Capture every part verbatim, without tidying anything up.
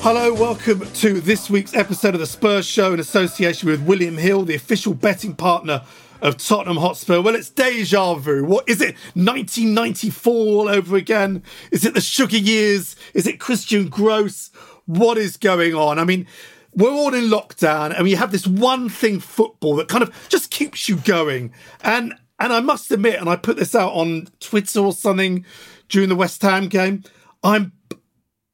Hello, welcome to this week's episode of the Spurs Show in association with William Hill, the official betting partner of Tottenham Hotspur. Well, it's deja vu. What is it? nineteen ninety-four all over again? Is it the sugar years? Is it Christian Gross? What is going on? I mean, we're all in lockdown and we have this one thing, football, that kind of just keeps you going. And, and I must admit, and I put this out on Twitter or something during the West Ham game, I'm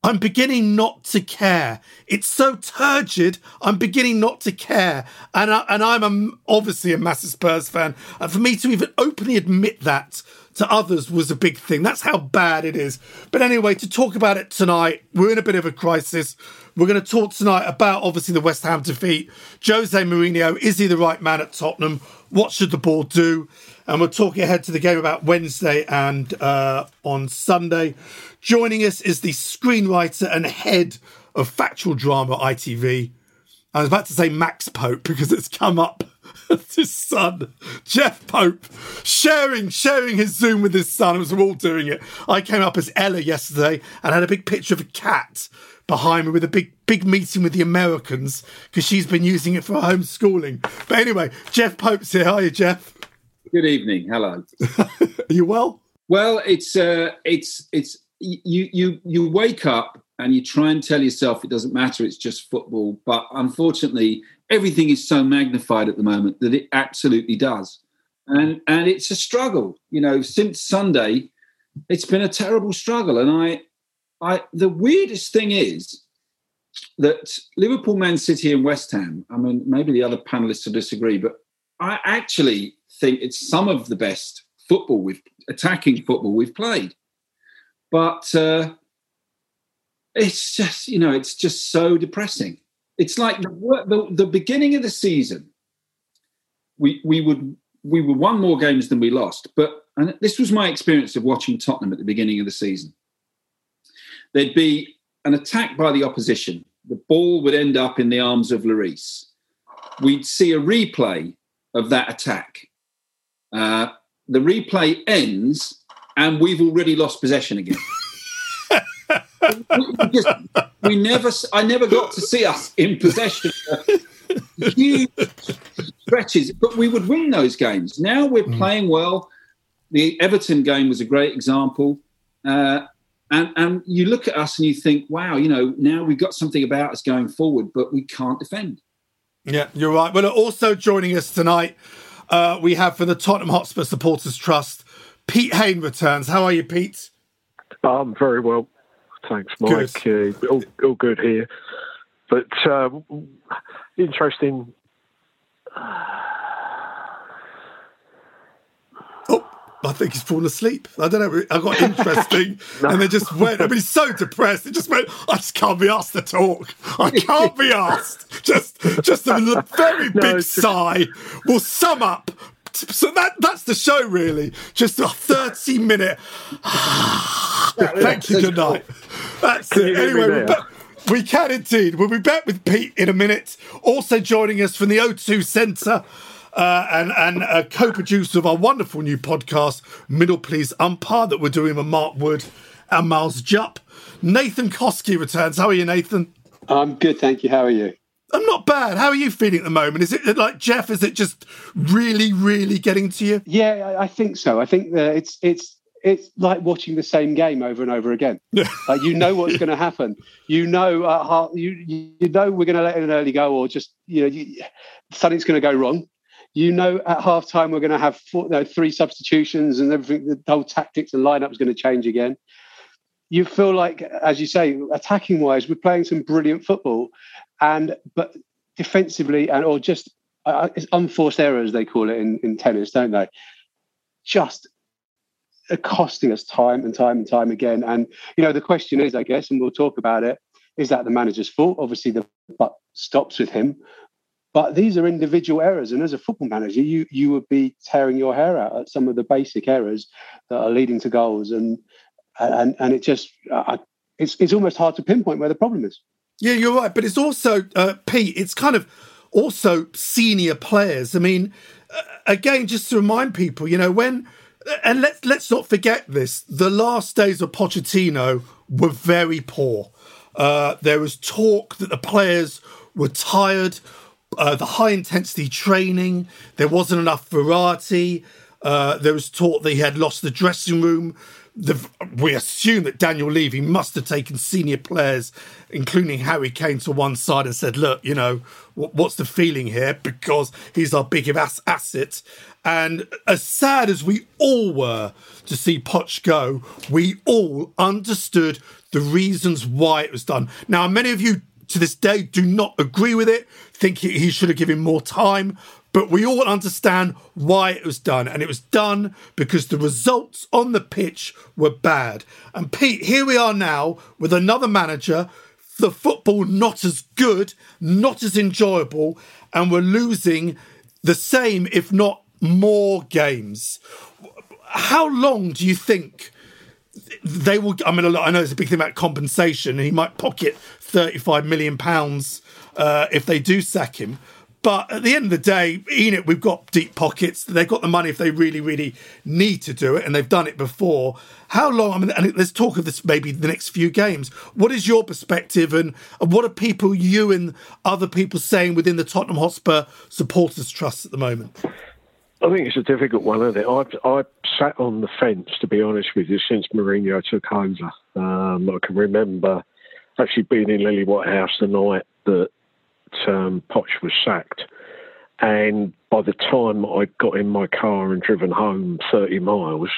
I'm beginning not to care. It's so turgid. I'm beginning not to care. And, I, and I'm a, obviously a massive Spurs fan. And for me to even openly admit that to others was a big thing. That's how bad it is. But anyway, to talk about it tonight, we're in a bit of a crisis. We're going to talk tonight about, obviously, the West Ham defeat. Jose Mourinho, is he the right man at Tottenham? What should the board do? And we're talking ahead to the game about Wednesday and uh, on Sunday. Joining us is the screenwriter and head of factual drama I T V. I was about to say Max Pope because it's come up. It's his son, Jeff Pope, sharing sharing his Zoom with his son. As we're all doing it. I came up as Ella yesterday and had a big picture of a cat behind me with a big, big meeting with the Americans because she's been using it for homeschooling. But anyway, Jeff Pope's here. Hiya, Jeff. Good evening. Hello. Are you well? Well, it's uh, it's it's you you you wake up and you try and tell yourself it doesn't matter. It's just football, but unfortunately, everything is so magnified at the moment that it absolutely does, and and it's a struggle. You know, since Sunday, it's been a terrible struggle. And I, I the weirdest thing is that Liverpool, Man City, and West Ham. I mean, maybe the other panelists will disagree, but I actually think it's some of the best football we've attacking football we've played. But uh, it's just, you know, it's just so depressing. It's like the, the, the beginning of the season, we we would we were won more games than we lost. But and this was my experience of watching Tottenham at the beginning of the season. There'd be an attack by the opposition. The ball would end up in the arms of Lloris. We'd see a replay of that attack. Uh, the replay ends... and we've already lost possession again. we, just, we never, I never got to see us in possession. Huge stretches, but we would win those games. Now we're mm. playing well. The Everton game was a great example. Uh, and, and you look at us and you think, wow, you know, now we've got something about us going forward, but we can't defend. Yeah, you're right. Well, also joining us tonight, uh, we have for the Tottenham Hotspur Supporters Trust, Pete Hain returns. How are you, Pete? Um, very well. Thanks, Mike. Good. Uh, all, all good here. But uh, interesting. Oh, I think he's fallen asleep. I don't know. I got interesting. no. And they just went. I mean, he's so depressed. It just went, I just can't be asked to talk. I can't be asked. Just, just a very no, big just... sigh will sum up. So that that's the show, really. Just a thirty-minute... Thank you, good night. That's it. Anyway, we can indeed. We'll be back with Pete in a minute. Also joining us from the O two Centre uh, and, and a co-producer of our wonderful new podcast, Middle Please Umpire, that we're doing with Mark Wood and Miles Jupp. Nathan Kosky returns. How are you, Nathan? I'm good, thank you. How are you? I'm not bad. How are you feeling at the moment? Is it like Jeff? Is it just really, really getting to you? Yeah, I think so. I think that it's it's it's like watching the same game over and over again. Like you know what's going to happen. You know, uh, you you know we're going to let an early go, or just you know you, something's going to go wrong. You know, at half time we're going to have four, no, three substitutions and everything. The whole tactics and lineup is going to change again. You feel like, as you say, attacking wise, we're playing some brilliant football. And but defensively, and or just uh, it's unforced errors they call it in, in tennis, don't they? Just uh, costing us time and time and time again. And you know the question is, I guess, and we'll talk about it: is that the manager's fault? Obviously, the buck stops with him, But these are individual errors. And as a football manager, you you would be tearing your hair out at some of the basic errors that are leading to goals. And and, and it just I, it's it's almost hard to pinpoint where the problem is. Yeah, you're right. But it's also, uh, Pete, it's kind of also senior players. I mean, again, just to remind people, you know, when... And let's let's not forget this. The last days of Pochettino were very poor. Uh, there was talk that the players were tired, uh, the high-intensity training, there wasn't enough variety. Uh, there was talk that he had lost the dressing room. The, we assume that Daniel Levy must have taken senior players, including Harry Kane, to one side and said, look, you know, w- what's the feeling here? Because he's our big ass- asset. And as sad as we all were to see Poch go, we all understood the reasons why it was done. Now, many of you to this day do not agree with it, think he should have given more time. But we all understand why it was done. And it was done because the results on the pitch were bad. And Pete, here we are now with another manager, the football not as good, not as enjoyable, and we're losing the same, if not more, games. How long do you think they will... I mean, I know it's a big thing about compensation, and he might pocket thirty-five million pounds uh, if they do sack him. But at the end of the day, Enid, we've got deep pockets. They've got the money if they really, really need to do it, and they've done it before. How long? I mean, and there's talk of this maybe the next few games. What is your perspective, and, and what are people, you and other people, saying within the Tottenham Hotspur Supporters Trust at the moment? I think it's a difficult one, isn't it? I've, I've sat on the fence, to be honest with you, since Mourinho took over. Um, I can remember actually being in Lily Whitehouse the night that Um, Poch was sacked, and by the time I got in my car and driven home thirty miles,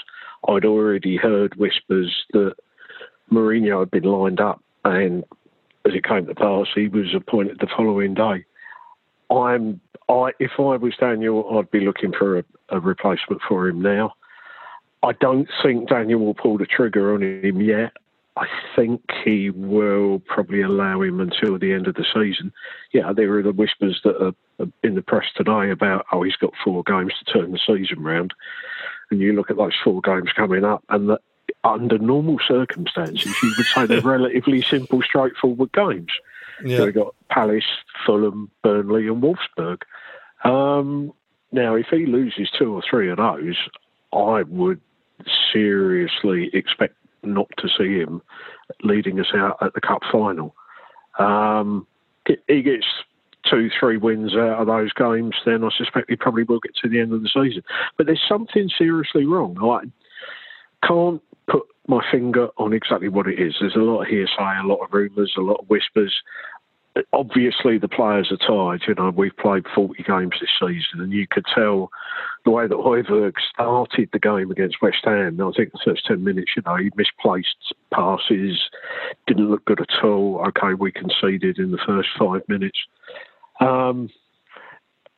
I'd already heard whispers that Mourinho had been lined up, and as it came to pass, he was appointed the following day. I'm, I, if I was Daniel, I'd be looking for a, a replacement for him now. I don't think Daniel will pull the trigger on him yet. I think he will probably allow him until the end of the season. Yeah, there are the whispers that are in the press today about, oh, he's got four games to turn the season round. And you look at those four games coming up, and that under normal circumstances, you would say they're relatively simple, straightforward games. Yeah. So we've got Palace, Fulham, Burnley and Wolfsburg. Um, now, if he loses two or three of those, I would seriously expect not to see him leading us out at the cup final. Um, he gets two, three wins out of those games, then I suspect he probably will get to the end of the season. But there's something seriously wrong. I can't put my finger on exactly what it is. There's a lot of hearsay, a lot of rumours, a lot of whispers. Obviously, the players are tired. You know, we've played forty games this season, and you could tell the way that Højbjerg started the game against West Ham. I think the first ten minutes, you know, he misplaced passes, didn't look good at all. Okay, we conceded in the first five minutes. Um,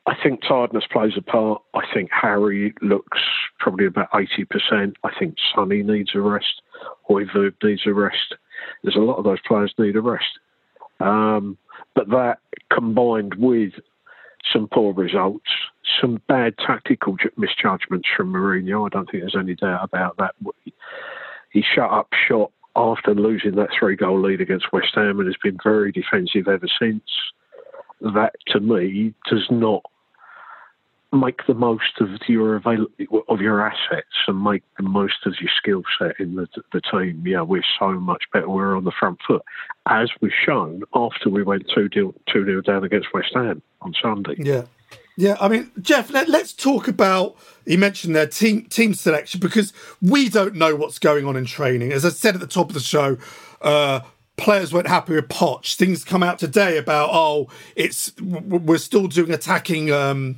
I think tiredness plays a part. I think Harry looks probably about eighty percent. I think Sonny needs a rest. Højbjerg needs a rest. There's a lot of those players need a rest. Um, but that, combined with some poor results, some bad tactical misjudgments from Mourinho, I don't think there's any doubt about that. He shut up shop after losing that three-goal lead against West Ham and has been very defensive ever since. That, to me, does not make the most of your avail- of your assets and make the most of your skill set in the, the team. Yeah, we're so much better. We're on the front foot, as was shown after we went two nil down against West Ham on Sunday. Yeah, yeah. I mean, Jeff, let, let's talk about, you mentioned their team team selection, because we don't know what's going on in training. As I said at the top of the show, uh, players weren't happy with Poch. Things come out today about, oh, it's we're still doing attacking... Um,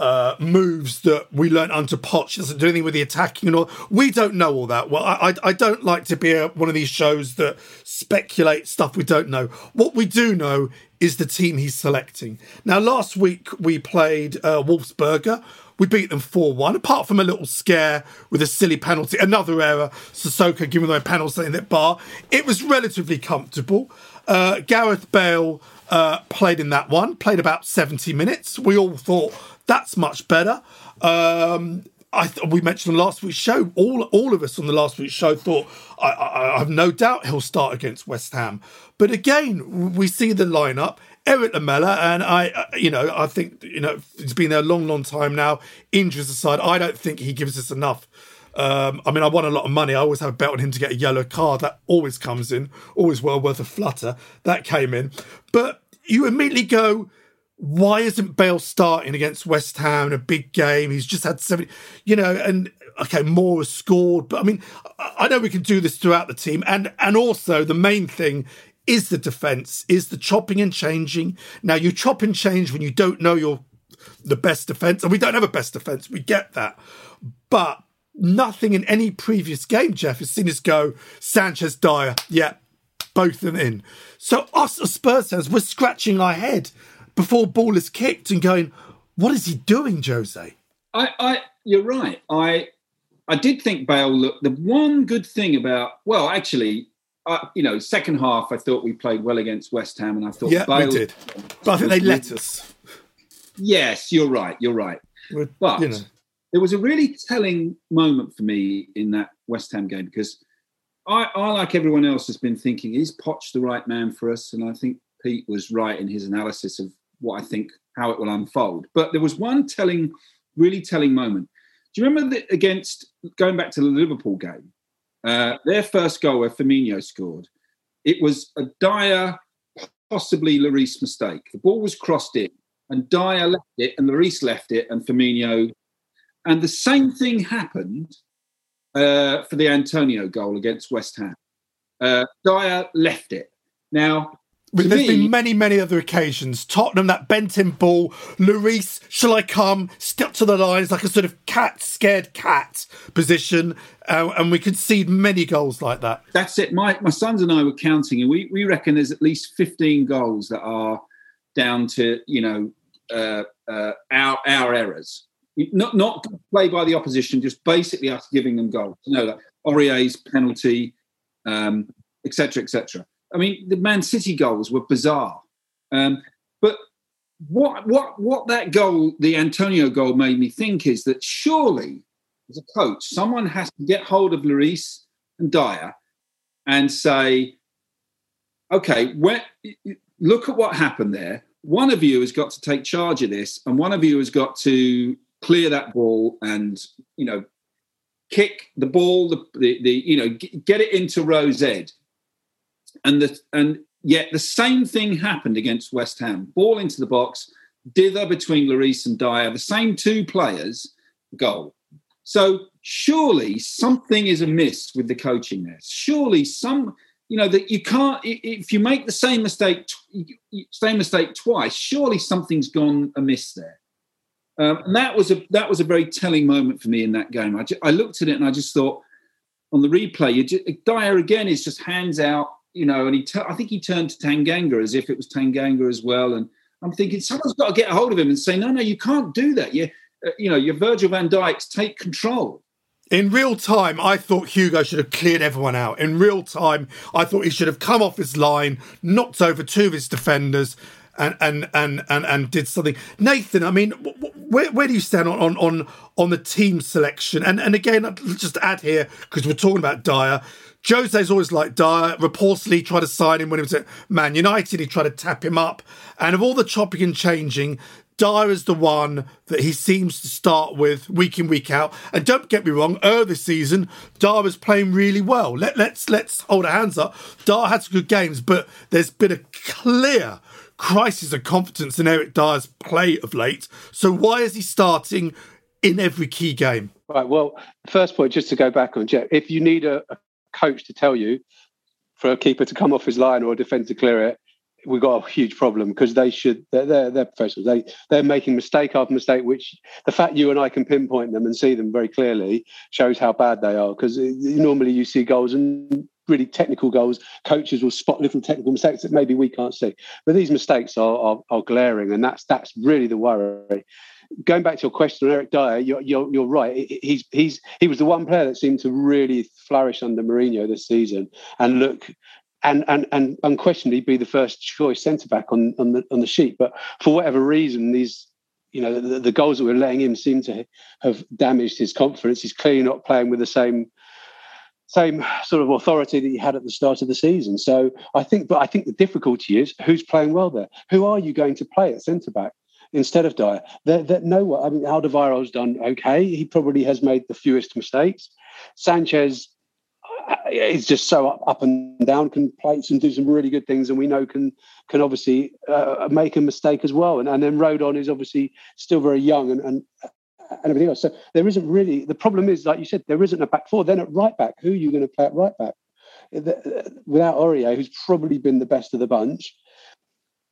Uh, moves that we learnt under Poch. Doesn't do anything with the attacking and all. We don't know all that. Well, I, I, I don't like to be a, one of these shows that speculate stuff we don't know. What we do know is the team he's selecting. Now, last week we played uh, Wolfsburger. We beat them four one, apart from a little scare with a silly penalty. Another error, Sissoko giving them a penalty in that bar. It was relatively comfortable. Uh, Gareth Bale uh, played in that one, played about seventy minutes. We all thought, that's much better. Um, I th- we mentioned on last week's show, all all of us on the last week's show thought, I, I, I have no doubt he'll start against West Ham. But again, we see the lineup. Eric Lamella, and I, you know, I think, you know, he's been there a long, long time now. Injuries aside, I don't think he gives us enough. Um, I mean, I won a lot of money. I always have a bet on him to get a yellow card. That always comes in, always well worth a flutter. That came in. But you immediately go, why isn't Bale starting against West Ham in a big game? He's just had seventy, you know, and okay, Moore has scored. But I mean, I know we can do this throughout the team. And, and also the main thing is the defence, is the chopping and changing. Now, you chop and change when you don't know you're the best defence, and we don't have a best defence, we get that. But nothing in any previous game, Jeff, has seen us go, Sanchez, Dier, yeah, both of them in. So us as Spurs fans, we're scratching our head before ball is kicked and going, what is he doing, Jose? I, I you're right. I, I did think Bale looked, the one good thing about, well, actually, Uh, you know, second half, I thought we played well against West Ham, and I thought yeah, Bale, we did. But I think they let us. Yes, you're right. You're right. We're, but you know. There was a really telling moment for me in that West Ham game, because I, I, like everyone else, has been thinking, is Poch the right man for us? And I think Pete was right in his analysis of what I think how it will unfold. But there was one telling, really telling moment. Do you remember that against going back to the Liverpool game? Uh, their first goal where Firmino scored, it was a Dier, possibly Lloris mistake. The ball was crossed in and Dier left it and Lloris left it and Firmino. And the same thing happened uh, for the Antonio goal against West Ham. Uh, Dier left it. Now, But there's me, been many, many other occasions. Tottenham, that bent-in ball. Lloris, shall I come? Stuck to the lines like a sort of cat, scared cat position. Uh, and we concede many goals like that. That's it. My my sons and I were counting, and we, we reckon there's at least fifteen goals that are down to, you know, uh, uh, our our errors. Not not play by the opposition, just basically us giving them goals. You know, like Aurier's penalty, um, et cetera, et cetera. I mean, the Man City goals were bizarre. Um, but what what what that goal, the Antonio goal, made me think is that surely, as a coach, someone has to get hold of Lloris and Dier and say, OK, where, look at what happened there. One of you has got to take charge of this, and one of you has got to clear that ball and, you know, kick the ball, the, the, the you know, g- get it into Rose Ed. And the, and yet the same thing happened against West Ham. Ball into the box, dither between Lloris and Dier, the same two players, goal. So surely something is amiss with the coaching there. Surely some, you know, that you can't, if you make the same mistake, same mistake twice, surely something's gone amiss there. Um, and that was a that was a very telling moment for me in that game. I, just, I looked at it and I just thought, on the replay, you just, Dier again is just hands out. You know, and he t- I think he turned to Tanganga as if it was Tanganga as well. And I'm thinking someone's got to get a hold of him and say, no, no, you can't do that. You, uh, you know, you're Virgil van Dijk's, take control. In real time, I thought Hugo should have cleared everyone out. In real time, I thought he should have come off his line, knocked over two of his defenders and and and and, and did something. Nathan, I mean, w- w- where where do you stand on, on, on, on the team selection? And, and again, I'll just add here, because we're talking about Dier, Jose's always like Dier. Reportedly tried to sign him when he was at Man United. He tried to tap him up. And of all the chopping and changing, Dier is the one that he seems to start with week in, week out. And don't get me wrong, earlier this season, Dier was playing really well. Let, let's let's hold our hands up. Dier had some good games, but there's been a clear crisis of confidence in Eric Dier's play of late. So why is he starting in every key game? Right, well, first point, just to go back on, Jeff, if you need a... a coach to tell you for a keeper to come off his line or a defender to clear it, we've got a huge problem, because they should they're, they're they're professionals. They they're making mistake after mistake, which the fact you and I can pinpoint them and see them very clearly shows how bad they are, because normally you see goals, and really technical goals, coaches will spot different technical mistakes that maybe we can't see, but these mistakes are are, are glaring, and that's that's really the worry. Going back to your question on Eric Dier, you're, you're, you're right. He's he's he was the one player that seemed to really flourish under Mourinho this season and look and and and unquestionably be the first choice centre back on on the on the sheet. But for whatever reason, these you know the, the goals that we're letting him seem to have damaged his confidence. He's clearly not playing with the same. Same sort of authority that he had at the start of the season. So I think, but I think the difficulty is who's playing well there. Who are you going to play at centre back instead of Dier? That no one. I mean, Alderweireld's done okay. He probably has made the fewest mistakes. Sanchez is just so up, up and down. Can play some, do some really good things, and we know can can obviously uh, make a mistake as well. And and then Rodon is obviously still very young and. and and everything else. So there isn't really, the problem is, like you said, there isn't a back four. Then at right back, who are you going to play at right back? Without Aurier, who's probably been the best of the bunch,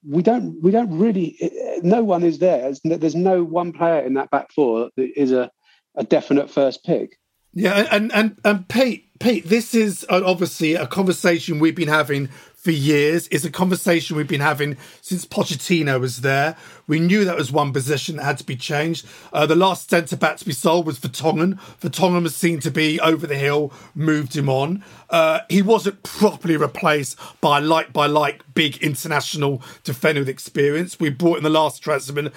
we don't, we don't really, no one is there. There's no one player in that back four that is a, a definite first pick. Yeah, and, and, and Pete, Pete, this is obviously a conversation we've been having for years. It's a conversation we've been having since Pochettino was there. We knew that was one position that had to be changed. Uh, the last centre-back to be sold was Vertonghen. Vertonghen was seen to be over the hill, moved him on. Uh, he wasn't properly replaced by like-by-like big international defender with experience. We brought in the last transfer, uh,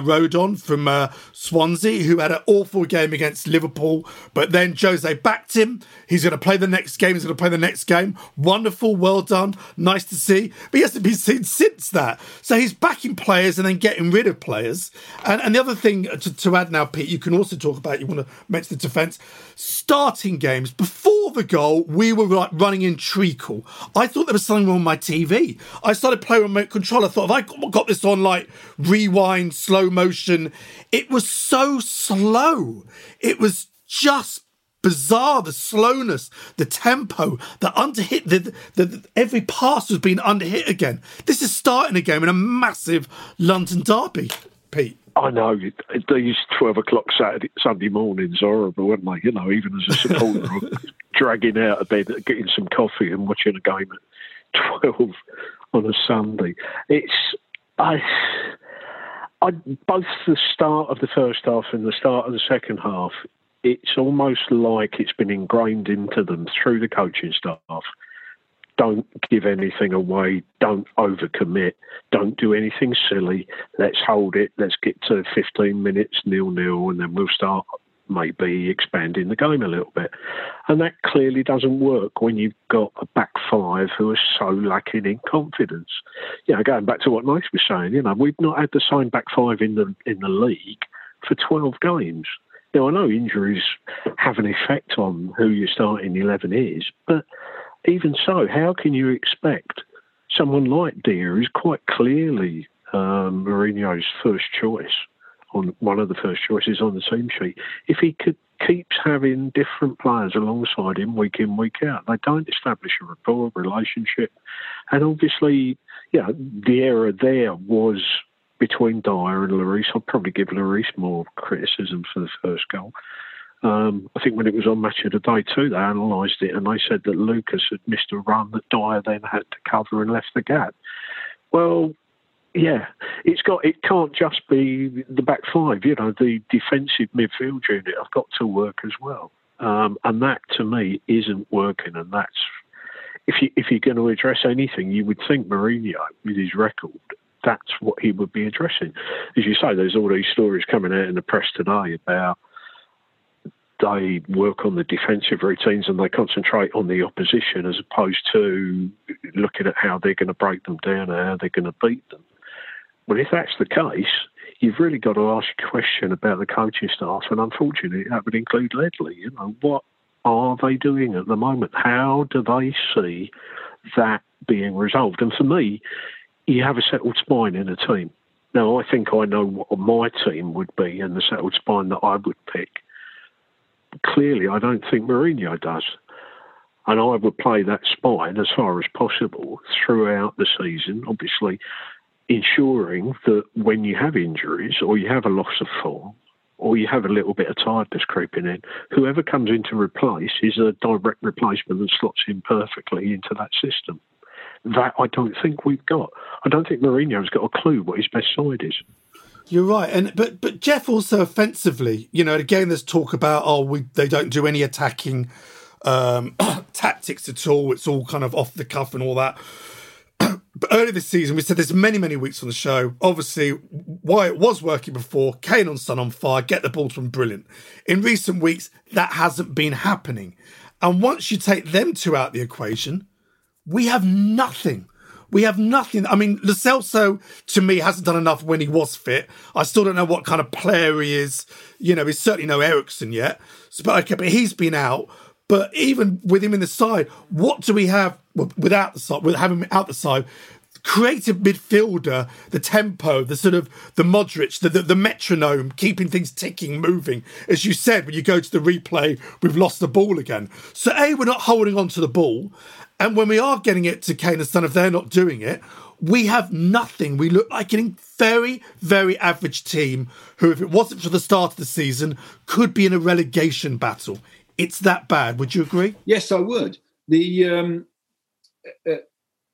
Rodon from uh, Swansea, who had an awful game against Liverpool, but then Jose backed him. He's going to play the next game. He's going to play the next game. Wonderful. Well done. Nice to see. But he hasn't been seen since that. So he's backing players and then getting rid of players. And, and the other thing to, to add now, Pete, you can also talk about, you want to mention the defence, starting games. Before the goal, we were like running in treacle. I thought there was something wrong with my T V. I started playing remote control. I thought, have I got this on like rewind, slow motion? It was so slow. It was just bizarre, the slowness, the tempo, the underhit, the, the, the every pass was being underhit again. This is starting a game in a massive London derby, Pete. I know. These twelve o'clock Saturday, Sunday mornings are horrible, aren't they? You know, even as a supporter, dragging out of bed, getting some coffee and watching a game at twelve on a Sunday. It's... I. I both the start of the first half and the start of the second half, it's almost like it's been ingrained into them through the coaching staff. Don't give anything away. Don't overcommit. Don't do anything silly. Let's hold it. Let's get to fifteen minutes, nil-nil, and then we'll start maybe expanding the game a little bit. And that clearly doesn't work when you've got a back five who are so lacking in confidence. You know, going back to what Nath was saying, you know, we've not had the same back five in the in the league for twelve games. Now, I know injuries have an effect on who your starting eleven is, but even so, how can you expect someone like Dier, who's quite clearly um, Mourinho's first choice, on one of the first choices on the team sheet, if he could, keeps having different players alongside him week in, week out? They don't establish a rapport, a relationship. And obviously, you know, the error there was between Dier and Lloris. I'd probably give Lloris more criticism for the first goal. Um, I think when it was on Match of the Day too, they analysed it and they said that Lucas had missed a run that Dier then had to cover and left the gap. Well, yeah, it's got. It can't just be the back five. You know, the defensive midfield unit have got to work as well. Um, and that, to me, isn't working. And that's if you if you're going to address anything, you would think Mourinho, with his record, that's what he would be addressing. As you say, there's all these stories coming out in the press today about they work on the defensive routines and they concentrate on the opposition as opposed to looking at how they're going to break them down and how they're going to beat them. Well, if that's the case, you've really got to ask a question about the coaching staff, and unfortunately that would include Ledley. You know, what are they doing at the moment? How do they see that being resolved? And for me, you have a settled spine in a team. Now, I think I know what my team would be and the settled spine that I would pick. Clearly, I don't think Mourinho does. And I would play that spine as far as possible throughout the season, obviously ensuring that when you have injuries or you have a loss of form or you have a little bit of tiredness creeping in, whoever comes in to replace is a direct replacement that slots in perfectly into that system. That I don't think we've got. I don't think Mourinho's got a clue what his best side is. You're right, and but but Jeff also offensively, you know, again, there's talk about oh, we they don't do any attacking um, tactics at all. It's all kind of off the cuff and all that. But earlier this season, we said this many, many weeks on the show, obviously, why it was working before, Kane on Son on fire, get the ball to him, brilliant. In recent weeks, that hasn't been happening. And once you take them two out of the equation, we have nothing. We have nothing. I mean, Lo Celso, to me, hasn't done enough when he was fit. I still don't know what kind of player he is. You know, he's certainly no Eriksson yet. So, but, okay, but he's been out. But even with him in the side, what do we have without the side? With having him out the side, creative midfielder, the tempo, the sort of the Modric, the, the the metronome, keeping things ticking, moving. As you said, when you go to the replay, we've lost the ball again. So A, we're not holding on to the ball, and when we are getting it to Kane and Son, if they're not doing it, we have nothing. We look like a very, very average team who, if it wasn't for the start of the season, could be in a relegation battle. It's that bad. Would you agree? Yes, I would. The, um, uh,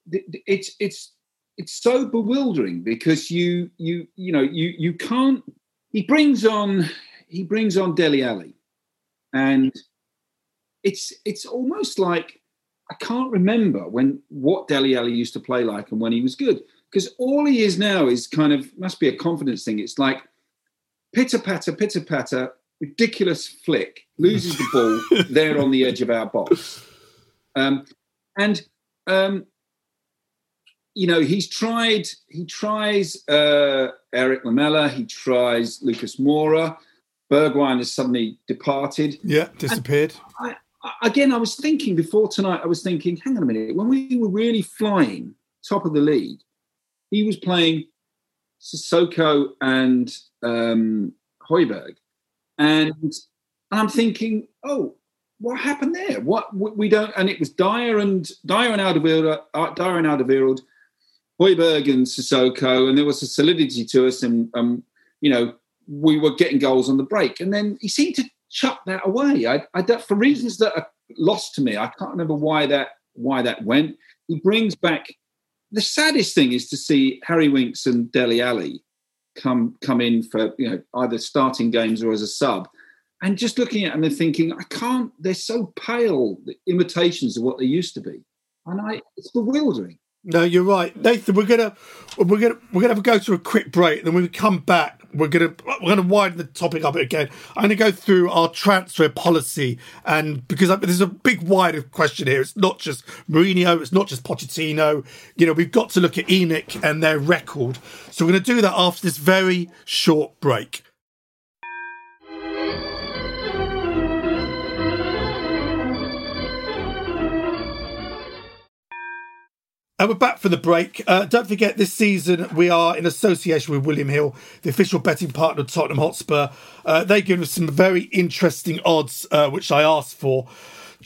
the, the it's it's it's so bewildering because you you you know you you can't. He brings on he brings on Dele Alli, and it's it's almost like I can't remember when what Dele Alli used to play like and when he was good, because all he is now is kind of must be a confidence thing. It's like pitter patter, pitter patter. Ridiculous flick, loses the ball there on the edge of our box. Um, and, um, you know, he's tried, he tries uh, Eric Lamella, he tries Lucas Moura, Bergwijn has suddenly departed. Yeah, disappeared. I, I, again, I was thinking before tonight, I was thinking, hang on a minute, when we were really flying top of the league, he was playing Sissoko and um, Højbjerg. And I'm thinking, oh, what happened there? What we don't, and it was Dier and Dier and Alderweireld, uh, Dier and Alderweireld, Højbjerg and Sissoko, and there was a solidity to us, and um, you know, we were getting goals on the break, and then he seemed to chuck that away. I, I that for reasons that are lost to me, I can't remember why that why that went. He brings back. The saddest thing is to see Harry Winks and Dele Alli come come in for, you know, either starting games or as a sub, and just looking at them and thinking, I can't, they're so pale, the imitations of what they used to be, and I it's bewildering. No, you're right, Nathan. We're gonna we're gonna we're gonna have a go to a quick break, then when we come back we're gonna we're gonna widen the topic up again. I'm gonna go through our transfer policy, and because I, there's a big wider question here. It's not just Mourinho, it's not just Pochettino. You know, we've got to look at Enoch and their record. So we're gonna do that after this very short break. And we're back for the break. Uh, don't forget, this season we are in association with William Hill, the official betting partner of Tottenham Hotspur. Uh, they give us some very interesting odds, uh, which I asked for.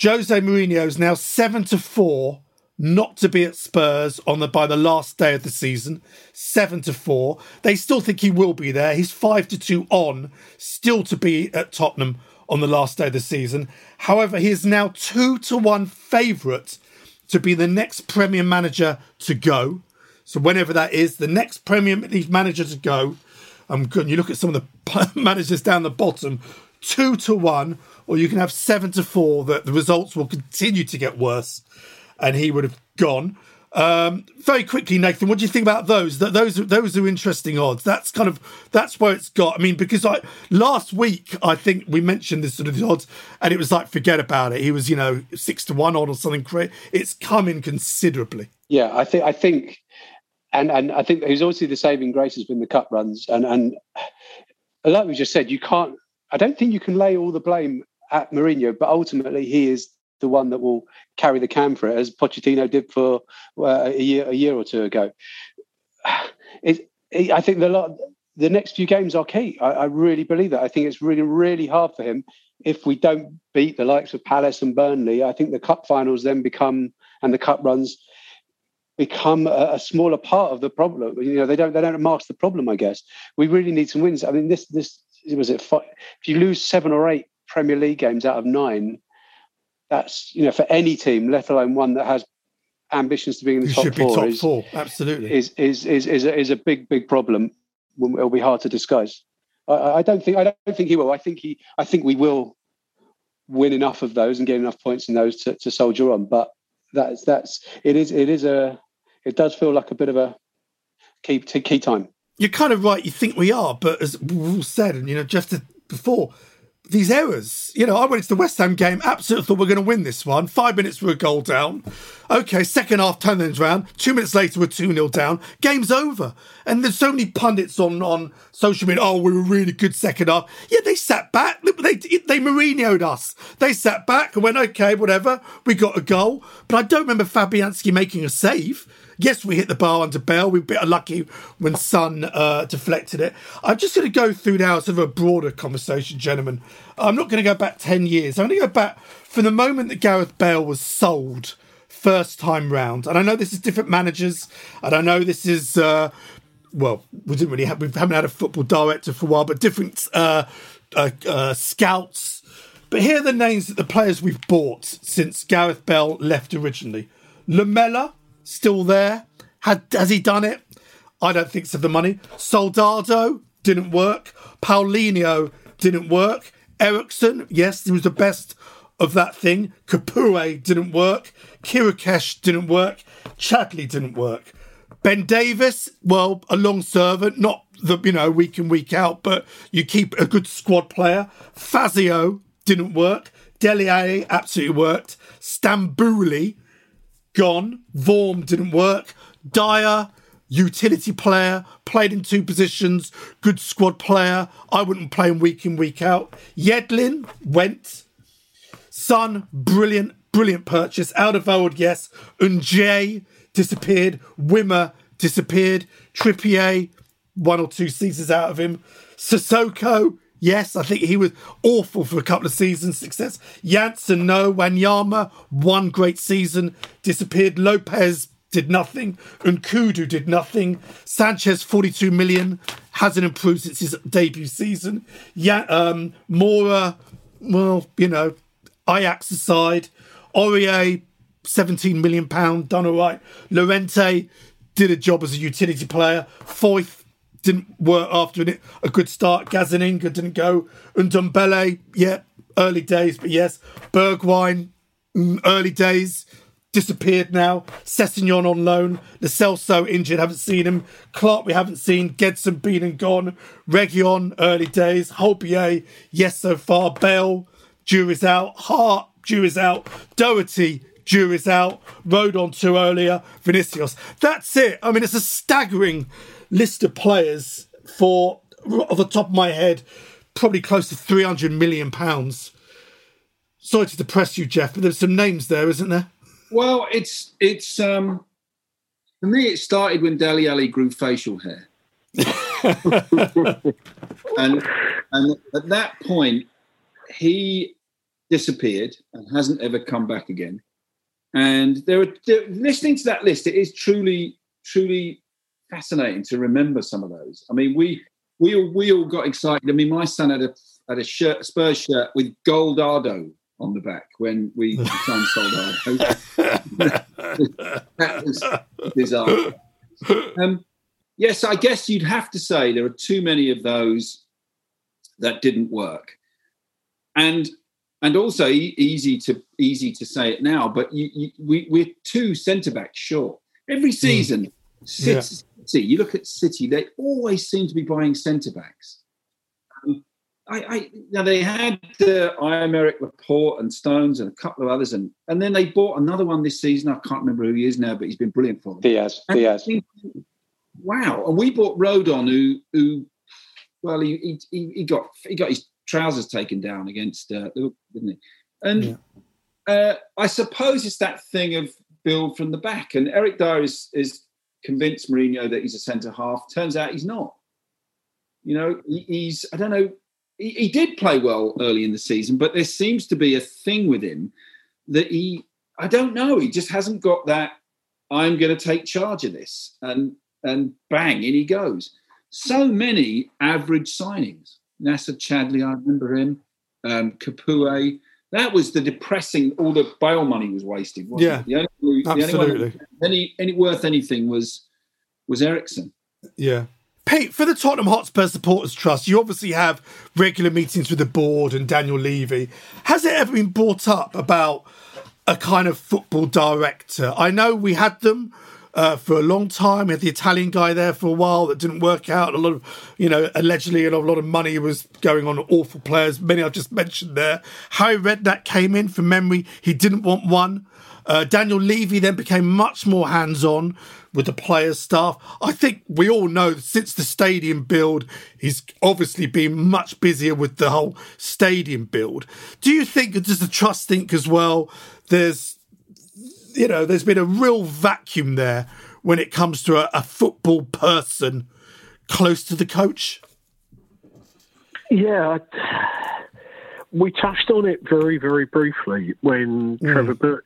Jose Mourinho is now seven to four not to be at Spurs on the by the last day of the season. Seven to four. They still think he will be there. He's five to two on still to be at Tottenham on the last day of the season. However, he is now two to one favourite to be the next Premier manager to go. So whenever that is, the next Premier League manager to go, um, and you look at some of the managers down the bottom, two to one, or you can have seven to four that the results will continue to get worse, and he would have gone. Um, very quickly, Nathan, what do you think about those? That those those are interesting odds. That's kind of that's where it's got. I mean, because I last week I think we mentioned this sort of the odds, and it was like forget about it. He was, you know, six to one odd or something. It's come in considerably. Yeah, I think I think, and and I think he's obviously the saving grace has been the cup runs, and and like we just said, you can't. I don't think you can lay all the blame at Mourinho, but ultimately he is the one that will carry the can for it, as Pochettino did for uh, a year, a year or two ago. It, it, I think the lot, the next few games are key. I, I really believe that. I think it's really, really hard for him if we don't beat the likes of Palace and Burnley. I think the cup finals then become, and the cup runs become a, a smaller part of the problem. You know, they don't, they don't mask the problem. I guess we really need some wins. I mean, this, this was it. Five, if you lose seven or eight Premier League games out of nine. That's, you know, for any team, let alone one that has ambitions to be in the you top, should be four, top is, four. Absolutely, is is is is a, is a big big problem. It'll be hard to disguise. I, I don't think I don't think he will. I think he. I think we will. win enough of those and get enough points in those to, to soldier on. But that's that's it is it is a it does feel like a bit of a key key time. You're kind of right. You think we are, but as we all said, and you know, Jeff did before, these errors. You know, I went into the West Ham game, absolutely thought we're going to win this one. Five minutes were a goal down. Okay, second half, ten minutes round. Two minutes later, we're two nil down. Game's over. And there's so many pundits on, on social media, oh, we were really good second half. Yeah, they sat back. They, they, they Mourinho'd us. They sat back and went, okay, whatever. We got a goal. But I don't remember Fabianski making a save. Yes, we hit the bar under Bale. We were a bit unlucky when Son uh, deflected it. I'm just going to go through now sort of a broader conversation, gentlemen. I'm not going to go back ten years. I'm going to go back from the moment that Gareth Bale was sold first time round. And I know this is different managers. And I know this is, uh, well, we didn't really have, we haven't had a football director for a while, but different uh, uh, uh, scouts. But here are the names that the players we've bought since Gareth Bale left originally. Lamella. Still there? Had, has he done it? I don't think so. The money. Soldado didn't work. Paulinho didn't work. Eriksson, yes, he was the best of that thing. Capoue didn't work. Kirikesh didn't work. Chadli didn't work. Ben Davis, well, a long servant, not the you know week in week out, but you keep a good squad player. Fazio didn't work. Dele Alli absolutely worked. Stambouli. Gone. Vorm didn't work. Dier, utility player, played in two positions, good squad player. I wouldn't play him week in, week out. Yedlin went. Son, brilliant, brilliant purchase. Alderweireld, yes. Unjay disappeared. Wimmer disappeared. Trippier, one or two seasons out of him. Sissoko, yes, I think he was awful for a couple of seasons. Success. Janssen, no. Wanyama, one great season. Disappeared. Lopez did nothing. Nkudu did nothing. Sanchez, forty-two million. Hasn't improved since his debut season. Yeah, um, Mora, well, you know, Ajax aside. Aurier, seventeen million pounds, done all right. Llorente did a job as a utility player. Foyth. Didn't work after it. A good start. Gazzaniga didn't go. Ndombele, yeah, early days, but yes. Bergwijn, early days, disappeared now. Sessegnon on loan. Lo Celso injured, haven't seen him. Clark, we haven't seen. Gedson been and gone. Reguilon, early days. Højbjerg, yes, so far. Bale, jury's out. Hart, jury's out. Doherty, jury's out. Rodon, too earlier. Vinicius. That's it. I mean, it's a staggering list of players for, off the top of my head, probably close to three hundred million pounds. Sorry to depress you, Jeff, but there's some names there, isn't there? Well, it's, it's um, for me, it started when Dele Alli grew facial hair. and, and at that point, he disappeared and hasn't ever come back again. And there are, listening to that list, it is truly, truly fascinating to remember some of those. I mean, we we all we all got excited. I mean, my son had a had a shirt, a Spurs shirt with Goldado on the back when we signed Soldado. That was bizarre. Um, yes, I guess you'd have to say there are too many of those that didn't work, and and also e- easy to easy to say it now, but you, you, we we're two centre backs short every season. Mm. City, yeah. You look at City; they always seem to be buying centre backs. Um, I, I now they had the Iomeric Laporte and Stones and a couple of others, and, and then they bought another one this season. I can't remember who he is now, but he's been brilliant for them. Diaz, Diaz. He, wow! And we bought Rodon, who, who well, he, he he got he got his trousers taken down against uh, Liverpool, didn't he? And yeah. uh, I suppose it's that thing of build from the back, and Eric Dier is is. Convinced Mourinho that he's a centre half. Turns out he's not. You know, he's, I don't know, he, he did play well early in the season, but there seems to be a thing with him that he, I don't know, he just hasn't got that, I'm going to take charge of this. And and bang, in he goes. So many average signings. Nasser Chadli, I remember him, um, Capoue. That was the depressing, all the Bale money was wasted, wasn't yeah, it? The only, absolutely. The only one that was any, any worth anything was was Eriksson. Yeah. Pete, for the Tottenham Hotspur Supporters Trust, you obviously have regular meetings with the board and Daniel Levy. Has it ever been brought up about a kind of football director? I know we had them uh, for a long time. We had the Italian guy there for a while that didn't work out. A lot of, you know, allegedly a lot, a lot of money was going on, awful players, many I've just mentioned there. Harry Redknapp came in, from memory, he didn't want one. Uh, Daniel Levy then became much more hands-on with the players' staff. I think we all know since the stadium build, he's obviously been much busier with the whole stadium build. Do you think, does the trust think as well, there's, you know, there's been a real vacuum there when it comes to a, a football person close to the coach? Yeah, we touched on it very, very briefly when mm. Trevor Birch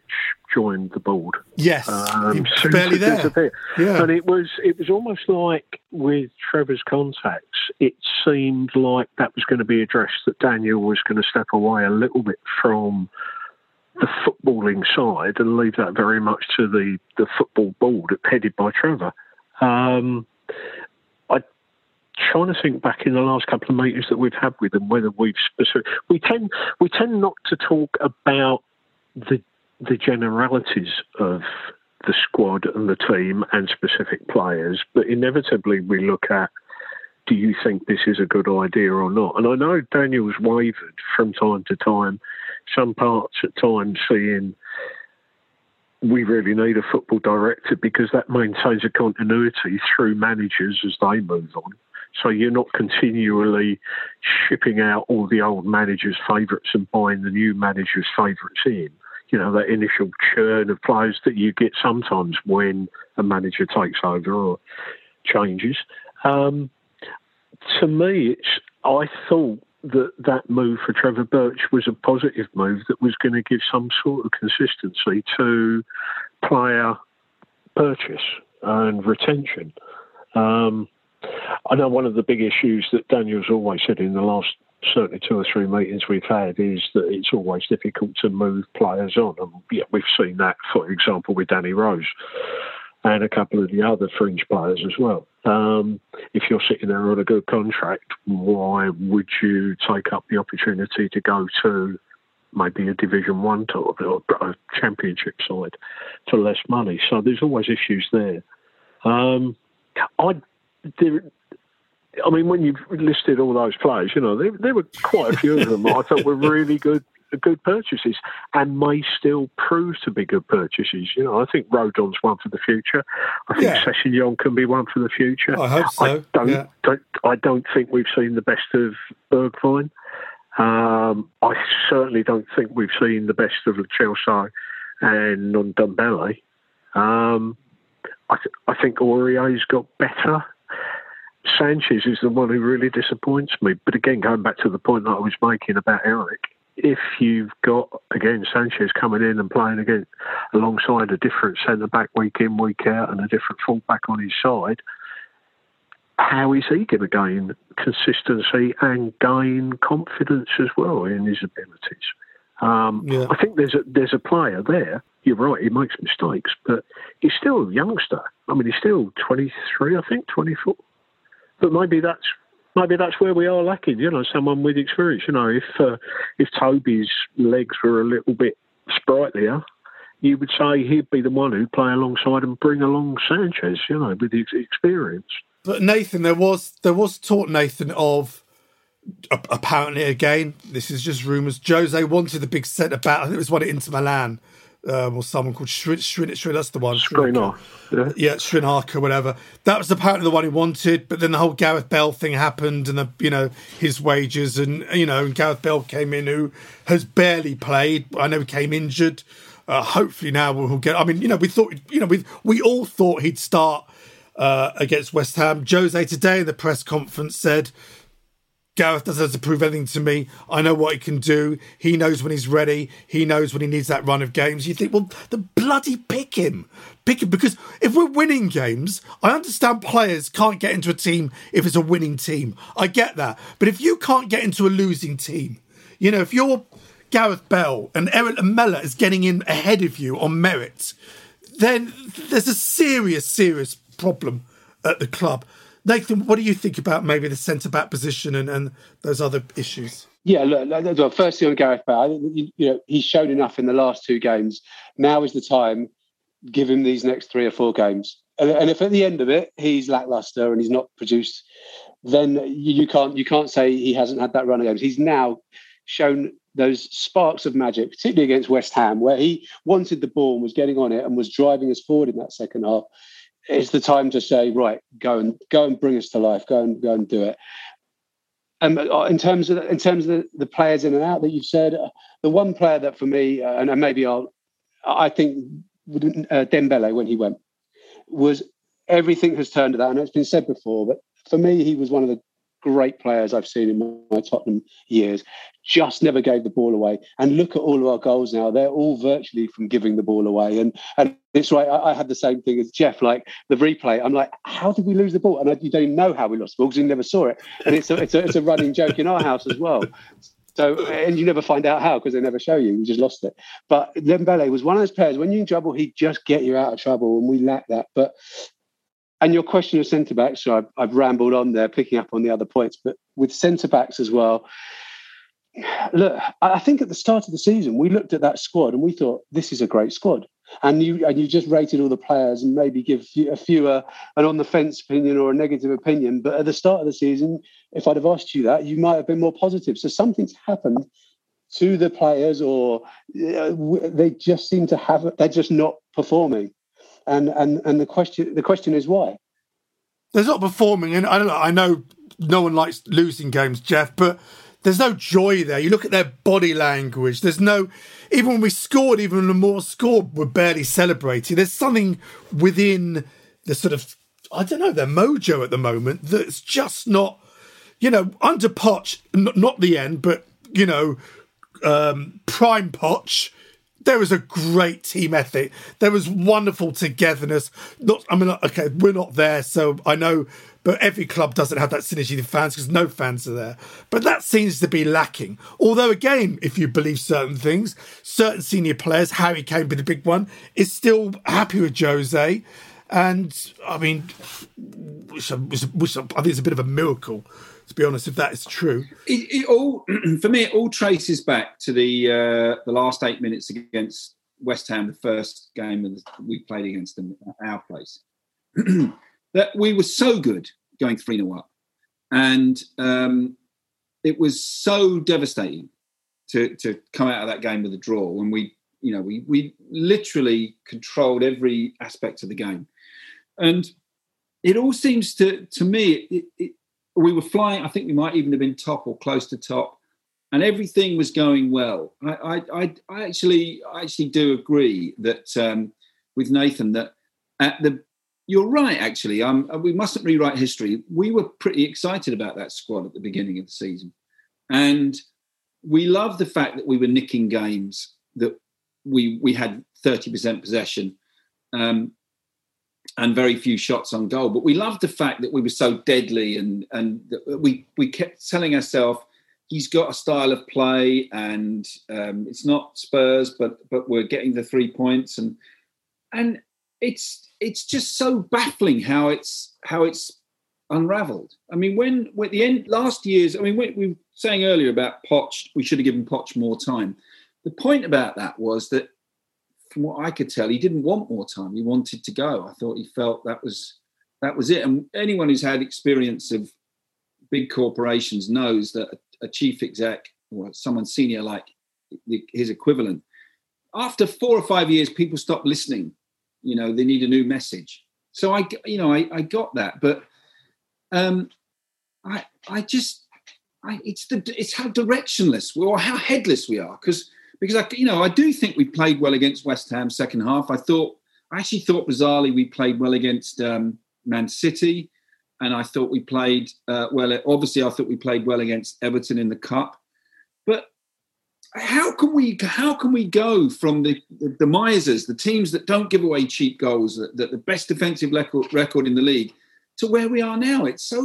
joined the board. Yes, um, he barely there. Yeah. And it was it was almost like with Trevor's contacts, it seemed like that was going to be addressed, that Daniel was going to step away a little bit from the footballing side and leave that very much to the, the football board headed by Trevor. Um, I trying to think back in the last couple of meetings that we've had with them, whether we've specific, we tend we tend not to talk about the the generalities of the squad and the team and specific players, but inevitably we look at, do you think this is a good idea or not? And I know Daniel's wavered from time to time, some parts at times seeing we really need a football director because that maintains a continuity through managers as they move on. So you're not continually shipping out all the old managers' favourites and buying the new managers' favourites in. You know, that initial churn of players that you get sometimes when a manager takes over or changes. Um, to me, it's, I thought that that move for Trevor Birch was a positive move that was going to give some sort of consistency to player purchase and retention. Um I know one of the big issues that Daniel's always said in the last certainly two or three meetings we've had is that it's always difficult to move players on. And yeah, we've seen that, for example, with Danny Rose and a couple of the other fringe players as well. Um, if you're sitting there on a good contract, why would you take up the opportunity to go to maybe a Division One or a Championship side for less money? So there's always issues there. Um, I There, I mean, when you've listed all those players, you know, there, there were quite a few of them that I thought were really good good purchases and may still prove to be good purchases. You know, I think Rodon's one for the future. I think yeah. Sessegnon can be one for the future. I hope so. I don't, yeah. don't, I don't think we've seen the best of Bergwijn. Um, I certainly don't think we've seen the best of Chelsea and Ndombele. Um, I, th- I think Aurier's got better. Sanchez is the one who really disappoints me. But again, going back to the point that I was making about Eric, if you've got, again, Sanchez coming in and playing again alongside a different centre-back week in, week out, and a different full-back on his side, how is he going to gain consistency and gain confidence as well in his abilities? Um, yeah. I think there's a, there's a player there. You're right, he makes mistakes, but he's still a youngster. I mean, he's still twenty-three, I think, twenty-four. But maybe that's maybe that's where we are lacking, you know, someone with experience. You know, if uh, if Toby's legs were a little bit sprightlier, you would say he'd be the one who'd play alongside and bring along Sanchez, you know, with the experience. But Nathan, there was there was talk, Nathan, of apparently again, this is just rumours. Jose wanted the big centre back. I think it was one at Inter Milan. Um, or someone called Škriniar, that's the one. Škriniar. Yeah, yeah Škriniar or whatever. That was apparently the one he wanted, but then the whole Gareth Bale thing happened and, the, you know, his wages and, you know, and Gareth Bale came in who has barely played. I know he came injured. Uh, hopefully now we'll get... I mean, you know, we thought, you know, we we all thought he'd start uh, against West Ham. Jose today in the press conference said, Gareth doesn't have to prove anything to me. I know what he can do. He knows when he's ready. He knows when he needs that run of games. You think, well, the bloody pick him. Pick him. Because if we're winning games, I understand players can't get into a team if it's a winning team. I get that. But if you can't get into a losing team, you know, if you're Gareth Bale and Eric Lamella is getting in ahead of you on merit, then there's a serious, serious problem at the club. Nathan, what do you think about maybe the centre-back position and, and those other issues? Yeah, look, firstly on Gareth Bale, I think, you know, he's shown enough in the last two games. Now is the time, give him these next three or four games. And, and if at the end of it, he's lacklustre and he's not produced, then you can't you can't say he hasn't had that run of games. He's now shown those sparks of magic, particularly against West Ham, where he wanted the ball and was getting on it and was driving us forward in that second half. It's the time to say, right, go and go and bring us to life. Go and go and do it. And um, in terms of in terms of the, the players in and out that you've said, uh, the one player that for me, uh, and maybe I'll, I think uh, Dembele when he went was everything has turned to that. I know it's been said before, but for me, he was one of the great players I've seen in my, my Tottenham years. Just never gave the ball away. And look at all of our goals now. They're all virtually from giving the ball away. And and it's right. I, I had the same thing as Jeff, like the replay. I'm like, how did we lose the ball? And I, you don't even know how we lost the ball because we never saw it. And it's a, it's a, it's a running joke in our house as well. So, and you never find out how because they never show you. We just lost it. But Dembele was one of those players, when you're in trouble, he'd just get you out of trouble. And we lack that. But and your question of centre-backs, so I've, I've rambled on there, picking up on the other points, but with centre-backs as well, look, I think at the start of the season, we looked at that squad and we thought, this is a great squad. And you and you just rated all the players and maybe give a few uh, an on-the-fence opinion or a negative opinion. But at the start of the season, if I'd have asked you that, you might have been more positive. So something's happened to the players or uh, they just seem to have, they're just not performing. And and and the question the question is why they're not performing. And I don't know, I know no one likes losing games, Jeff, but there's no joy there. You look at their body language. There's no even when we scored, even when Lamar scored, we're barely celebrating. There's something within the sort of I don't know their mojo at the moment that's just not, you know, under Poch, n- not the end, but you know, um, prime Poch. There was a great team ethic. There was wonderful togetherness. Not, I mean, okay, we're not there, so I know, but every club doesn't have that synergy of fans because no fans are there. But that seems to be lacking. Although, again, if you believe certain things, certain senior players, Harry Kane being the big one, is still happy with Jose. And, I mean, which, which, I think it's a bit of a miracle, to be honest, if that is true. It, it all, for me, it all traces back to the uh, the last eight minutes against West Ham, the first game that we played against them at our place. That we were so good going three nil up. And um, it was so devastating to, to come out of that game with a draw when we, you know, we, we literally controlled every aspect of the game. And it all seems to, to me, it, it we were flying. I think we might even have been top or close to top, and everything was going well. I, I, I actually, I actually do agree that um, with Nathan that at the, you're right. Actually, um, we mustn't rewrite history. We were pretty excited about that squad at the beginning of the season, and we loved the fact that we were nicking games, that we we had thirty percent possession. Um, And very few shots on goal, but we loved the fact that we were so deadly, and and we we kept telling ourselves he's got a style of play, and um, it's not Spurs, but but we're getting the three points, and and it's it's just so baffling how it's how it's unravelled. I mean, when at the end last year's, I mean, we, we were saying earlier about Poch, we should have given Poch more time. The point about that was that, from what I could tell, he didn't want more time. He wanted to go. I thought he felt that was that was it. And anyone who's had experience of big corporations knows that a, a chief exec or someone senior like his equivalent, after four or five years, people stop listening. You know, they need a new message. So I, you know, I, I got that, but um, I, I just, I, it's the, it's how directionless we or how headless we are because. Because, I, you know, I do think we played well against West Ham second half. I thought, I actually thought, bizarrely, we played well against um, Man City. And I thought we played, uh, well, obviously, I thought we played well against Everton in the Cup. But how can we how can we go from the, the, the misers, the teams that don't give away cheap goals, that the, the best defensive record, record in the league, to where we are now? It's so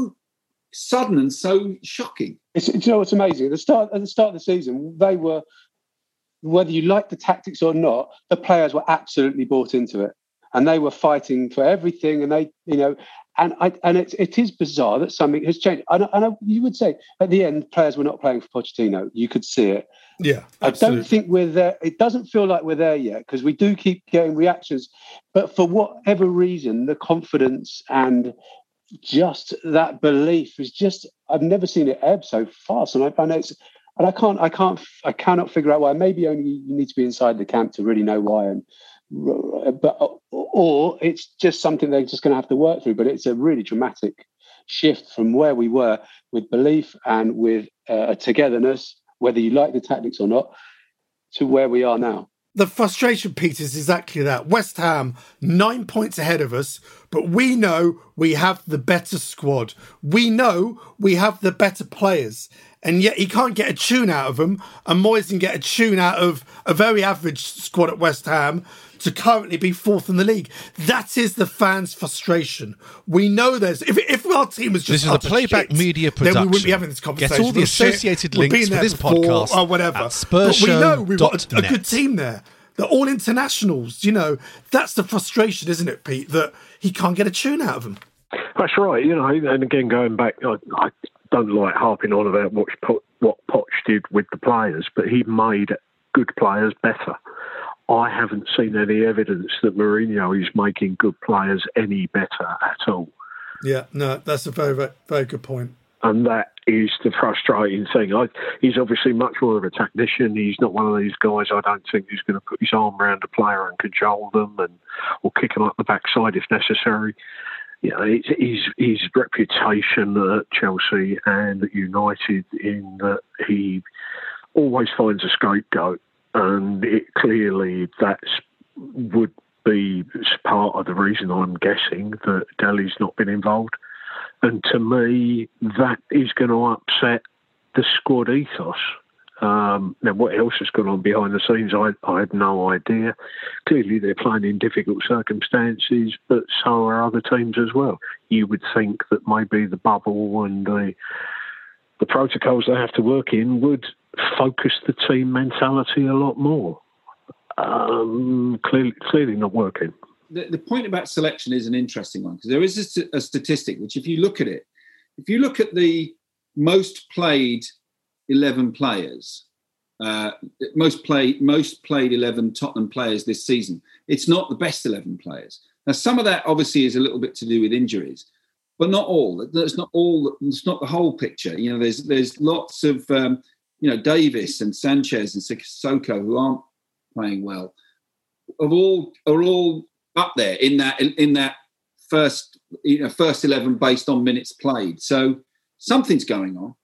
sudden and so shocking. It's, you know what's amazing? At the start, at the start of the season, they were... Whether you like the tactics or not, the players were absolutely bought into it, and they were fighting for everything. And they, you know, And I, and it, it is bizarre that something has changed. And, and I, you would say at the end, players were not playing for Pochettino. You could see it. Yeah, absolutely. I don't think we're there. It doesn't feel like we're there yet because we do keep getting reactions. But for whatever reason, the confidence and just that belief is just, I've never seen it ebb so fast. And I, I know it's, and I can't, I can't, I cannot figure out why. Maybe only you need to be inside the camp to really know why. And But or it's just something they're just going to have to work through. But it's a really dramatic shift from where we were with belief and with uh, a togetherness, whether you like the tactics or not, to where we are now. The frustration, Pete, is exactly that. West Ham, nine points ahead of us, but we know we have the better squad. We know we have the better players. And yet he can't get a tune out of them. And Moyes can get a tune out of a very average squad at West Ham to currently be fourth in the league. That is the fans' frustration. We know there's... If, if our team was just... This is a playback shit, media production. Then we wouldn't be having this conversation. Get all the associated shit. links for this before, podcast or whatever. At Spurs Show. But we know we've got a, a good team there. They're all internationals, you know. That's the frustration, isn't it, Pete? That he can't get a tune out of them. That's right, you know. And again, going back... I, I, don't like harping on about what what Poch did with the players, but he made good players better. I haven't seen any evidence that Mourinho is making good players any better at all. Yeah, no, that's a very, very good point. And that is the frustrating thing. I, he's obviously much more of a tactician. He's not one of these guys, I don't think, who's going to put his arm around a player and cajole them and or kick them up the backside if necessary. You know, his, his reputation at Chelsea and at United in that he always finds a scapegoat, and it clearly that would be part of the reason, I'm guessing, that Dally's not been involved. And to me, that is going to upset the squad ethos. Um, now, what else has gone on behind the scenes, I, I had no idea. Clearly, they're playing in difficult circumstances, but so are other teams as well. You would think that maybe the bubble and the, the protocols they have to work in would focus the team mentality a lot more. Um, clearly, clearly not working. The, the point about selection is an interesting one, because there is a, a statistic which, if you look at it, if you look at the most played eleven players, uh, most played most played eleven Tottenham players this season, it's not the best eleven players. Now, some of that obviously is a little bit to do with injuries, but not all. That's not all. It's not the whole picture. You know, there's there's lots of um, you know, Davis and Sanchez and Sissoko who aren't playing well. Of all are all up there in that in, in that first you know first eleven based on minutes played. So something's going on.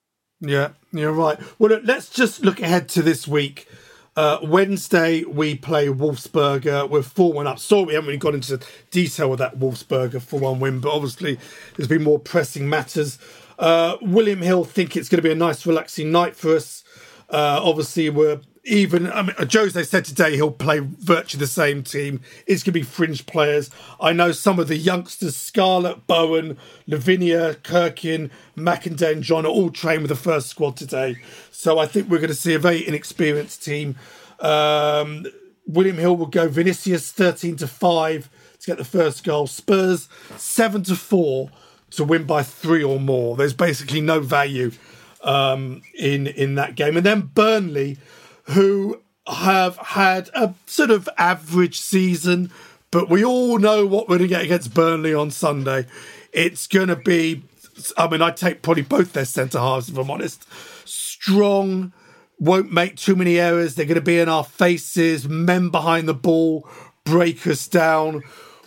Yeah, you're right. Well, look, let's just look ahead to this week. Uh, Wednesday, we play Wolfsburger. We're four one up. Sorry, we haven't really got into detail with that Wolfsburger four one win, but obviously there's been more pressing matters. Uh, William Hill think it's going to be a nice, relaxing night for us. Uh, obviously, we're even... I mean, Jose said today he'll play virtually the same team. It's going to be fringe players. I know some of the youngsters, Scarlett, Bowen, Lavinia, Kirkin, McIntyre and John, are all trained with the first squad today. So I think we're going to see a very inexperienced team. Um, William Hill will go Vinicius thirteen to five to get the first goal. Spurs seven to four to win by three or more. There's basically no value um, in, in that game. And then Burnley, who have had a sort of average season, but we all know what we're going to get against Burnley on Sunday. It's going to be, I mean, I'd take probably both their centre-halves, if I'm honest. Strong, won't make too many errors. They're going to be in our faces, men behind the ball, break us down.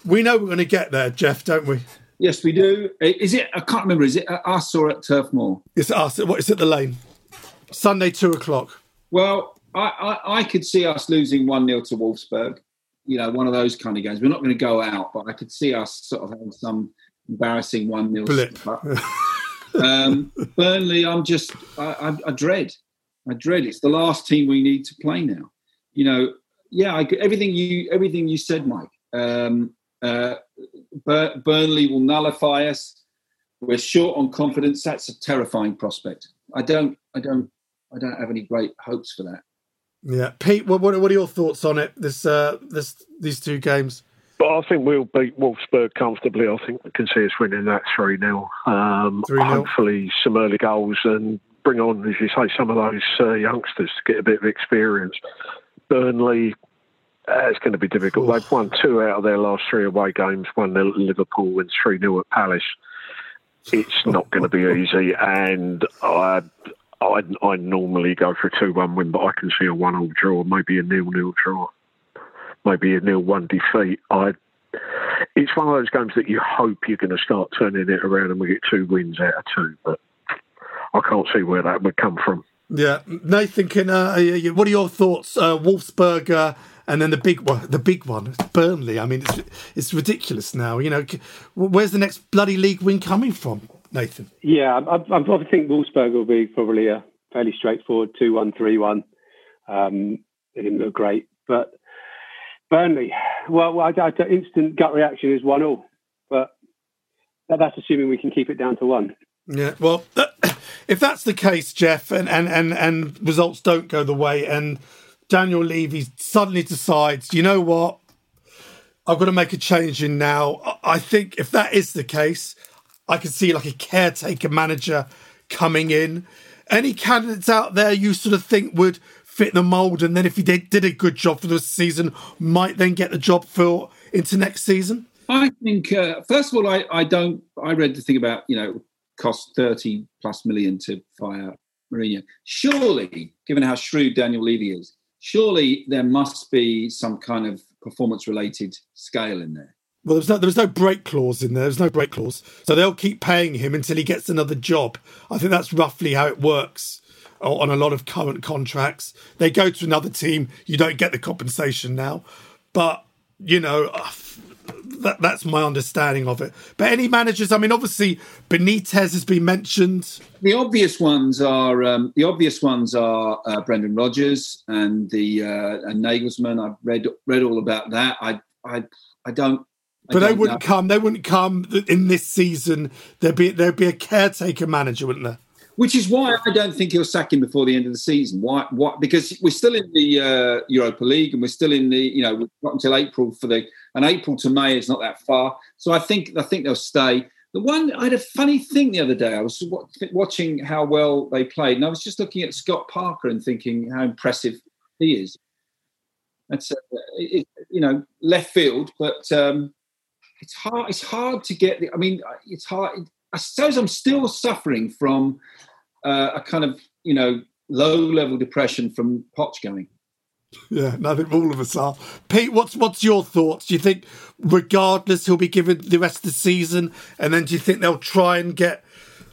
We know we're going to get there, Jeff, don't we? Yes, we do. Is it, I can't remember, is it at us or at Turf Moor? It's at us. It's at the Lane. Sunday, two o'clock. Well, I, I, I could see us losing one nil to Wolfsburg, you know, one of those kind of games. We're not going to go out, but I could see us sort of having some embarrassing one nil blip. Um, Burnley, I'm just, I, I, I dread. I dread. It's the last team we need to play now. You know, yeah, I, everything you everything you said, Mike. Um, uh, Bur- Burnley will nullify us. We're short on confidence. That's a terrifying prospect. I don't, I don't, I don't have any great hopes for that. Yeah, Pete, what, what are your thoughts on it? This, uh, this, these two games. I, I think we'll beat Wolfsburg comfortably. I think we can see us winning that three nil. Um, hopefully some early goals and bring on, as you say, some of those uh, youngsters to get a bit of experience. Burnley, uh, it's going to be difficult. Oof. They've won two out of their last three away games, one nil at Liverpool and three nil at Palace. It's not going to be easy, and I... I I normally go for a two one win, but I can see a one all draw, maybe a nil nil draw, maybe a nil one defeat. I It's one of those games that you hope you're going to start turning it around and we get two wins out of two, but I can't see where that would come from. Yeah, Nathan, can, uh, what are your thoughts? Uh, Wolfsburg uh, and then the big one, the big one, Burnley. I mean, it's it's ridiculous now. You know, where's the next bloody league win coming from? Nathan? Yeah, I, I, I think Wolfsburg will be probably a fairly straightforward two one, three one. Um, they didn't look great. But Burnley, well, I, I, instant gut reaction is one all. But that's assuming we can keep it down to one. Yeah, well, if that's the case, Jeff, and, and, and, and results don't go the way and Daniel Levy suddenly decides, you know what, I've got to make a change in now. I think if that is the case... I could see like a caretaker manager coming in. Any candidates out there you sort of think would fit the mould, and then if he did, did a good job for this season, might then get the job for into next season? I think, uh, first of all, I, I don't. I read the thing about, you know, cost thirty plus million to fire Mourinho. Surely, given how shrewd Daniel Levy is, surely there must be some kind of performance-related scale in there. Well, there's no, there was no break clause in there. There's no break clause. So they'll keep paying him until he gets another job. I think that's roughly how it works on a lot of current contracts. They go to another team. You don't get the compensation now. But, you know, that, that's my understanding of it. But any managers, I mean, obviously, Benitez has been mentioned. The obvious ones are um, the obvious ones are uh, Brendan Rodgers and the uh, and Nagelsmann. I've read read all about that. I I I don't. I but they wouldn't know. come. They wouldn't come in this season. There'd be there'd be a caretaker manager, wouldn't there? Which is why I don't think he'll sack him before the end of the season. Why? What? Because we're still in the uh, Europa League, and we're still in the you know we've got until April for the and April to May is not that far. So I think I think they'll stay. The one I had a funny thing the other day. I was watching how well they played, and I was just looking at Scott Parker and thinking how impressive he is. That's uh, it, you know left field, but. Um, It's hard. It's hard to get. The, I mean, it's hard. I suppose I'm still suffering from uh, a kind of, you know, low-level depression from Poch going. Yeah, no, I think all of us are. Pete, what's what's your thoughts? Do you think, regardless, he'll be given the rest of the season, and then do you think they'll try and get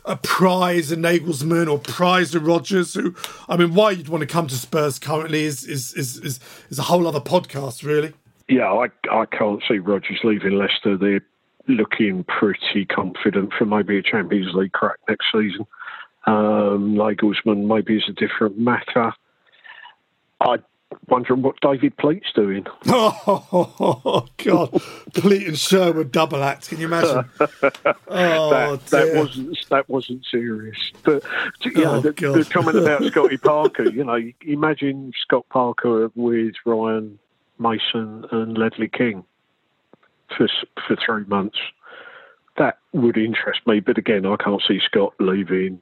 a prize in Nagelsmann or prize in Rodgers? Who, I mean, why you'd want to come to Spurs currently is is is is, is a whole other podcast, really. Yeah, I, I can't see Rodgers leaving Leicester. They're looking pretty confident for maybe a Champions League crack next season. Um, Nagelsmann maybe is a different matter. I'm wondering what David Pleat's doing. Oh, God. Pleat and Sherwood double act, can you imagine? oh, that, that, wasn't, that wasn't serious. But you know, oh, the, the comment about Scotty Parker, you know, imagine Scott Parker with Ryan... Mason and Ledley King for for three months. That would interest me, but again, I can't see Scott leaving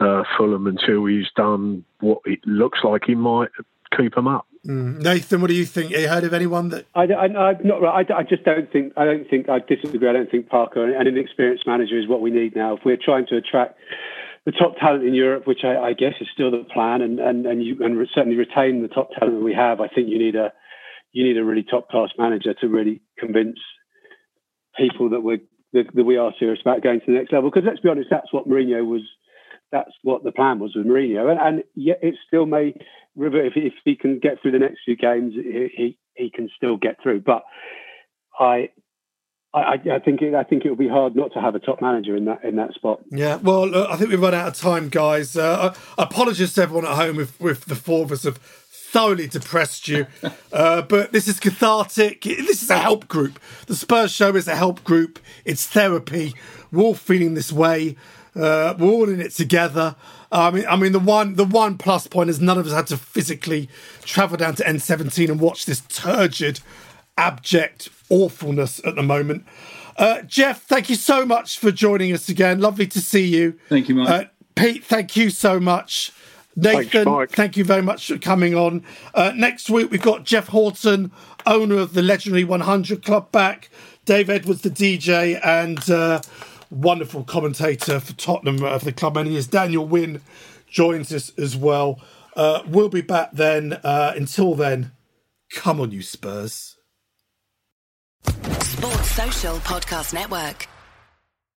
uh, Fulham until he's done what it looks like he might keep him up. Mm. Nathan, what do you think? Have you heard of anyone that? I, I, I'm not right. I, I just don't think. I don't think. I disagree. I don't think Parker and an experienced manager is what we need now. If we're trying to attract the top talent in Europe, which I, I guess is still the plan, and and and, you, and certainly retain the top talent that we have, I think you need a. You need a really top-class manager to really convince people that we that, that we are serious about going to the next level. Because let's be honest, that's what Mourinho was. That's what the plan was with Mourinho, and, and yet it still may revert. If, if he can get through the next few games, he he can still get through. But I. I, I think it, I think it will be hard not to have a top manager in that in that spot. Yeah, well, look, I think we've run out of time, guys. Uh, apologies to everyone at home if, if the four of us have thoroughly depressed you. Uh, but this is cathartic. This is a help group. The Spurs Show is a help group. It's therapy. We're all feeling this way. Uh, we're all in it together. I mean, I mean, the one the one plus point is none of us had to physically travel down to N seventeen and watch this turgid abject awfulness at the moment. Uh, Jeff, thank you so much for joining us again. Lovely to see you. Thank you, Mike. Uh, Pete, thank you so much. Nathan, Thanks, thank you very much for coming on. Uh, next week, we've got Jeff Horton, owner of the legendary one hundred Club, back. Dave Edwards, the D J, and uh, wonderful commentator for Tottenham uh, for the club many years, Daniel Wynn, joins us as well. Uh, we'll be back then. Uh, until then, come on, you Spurs. Sports Social Podcast Network.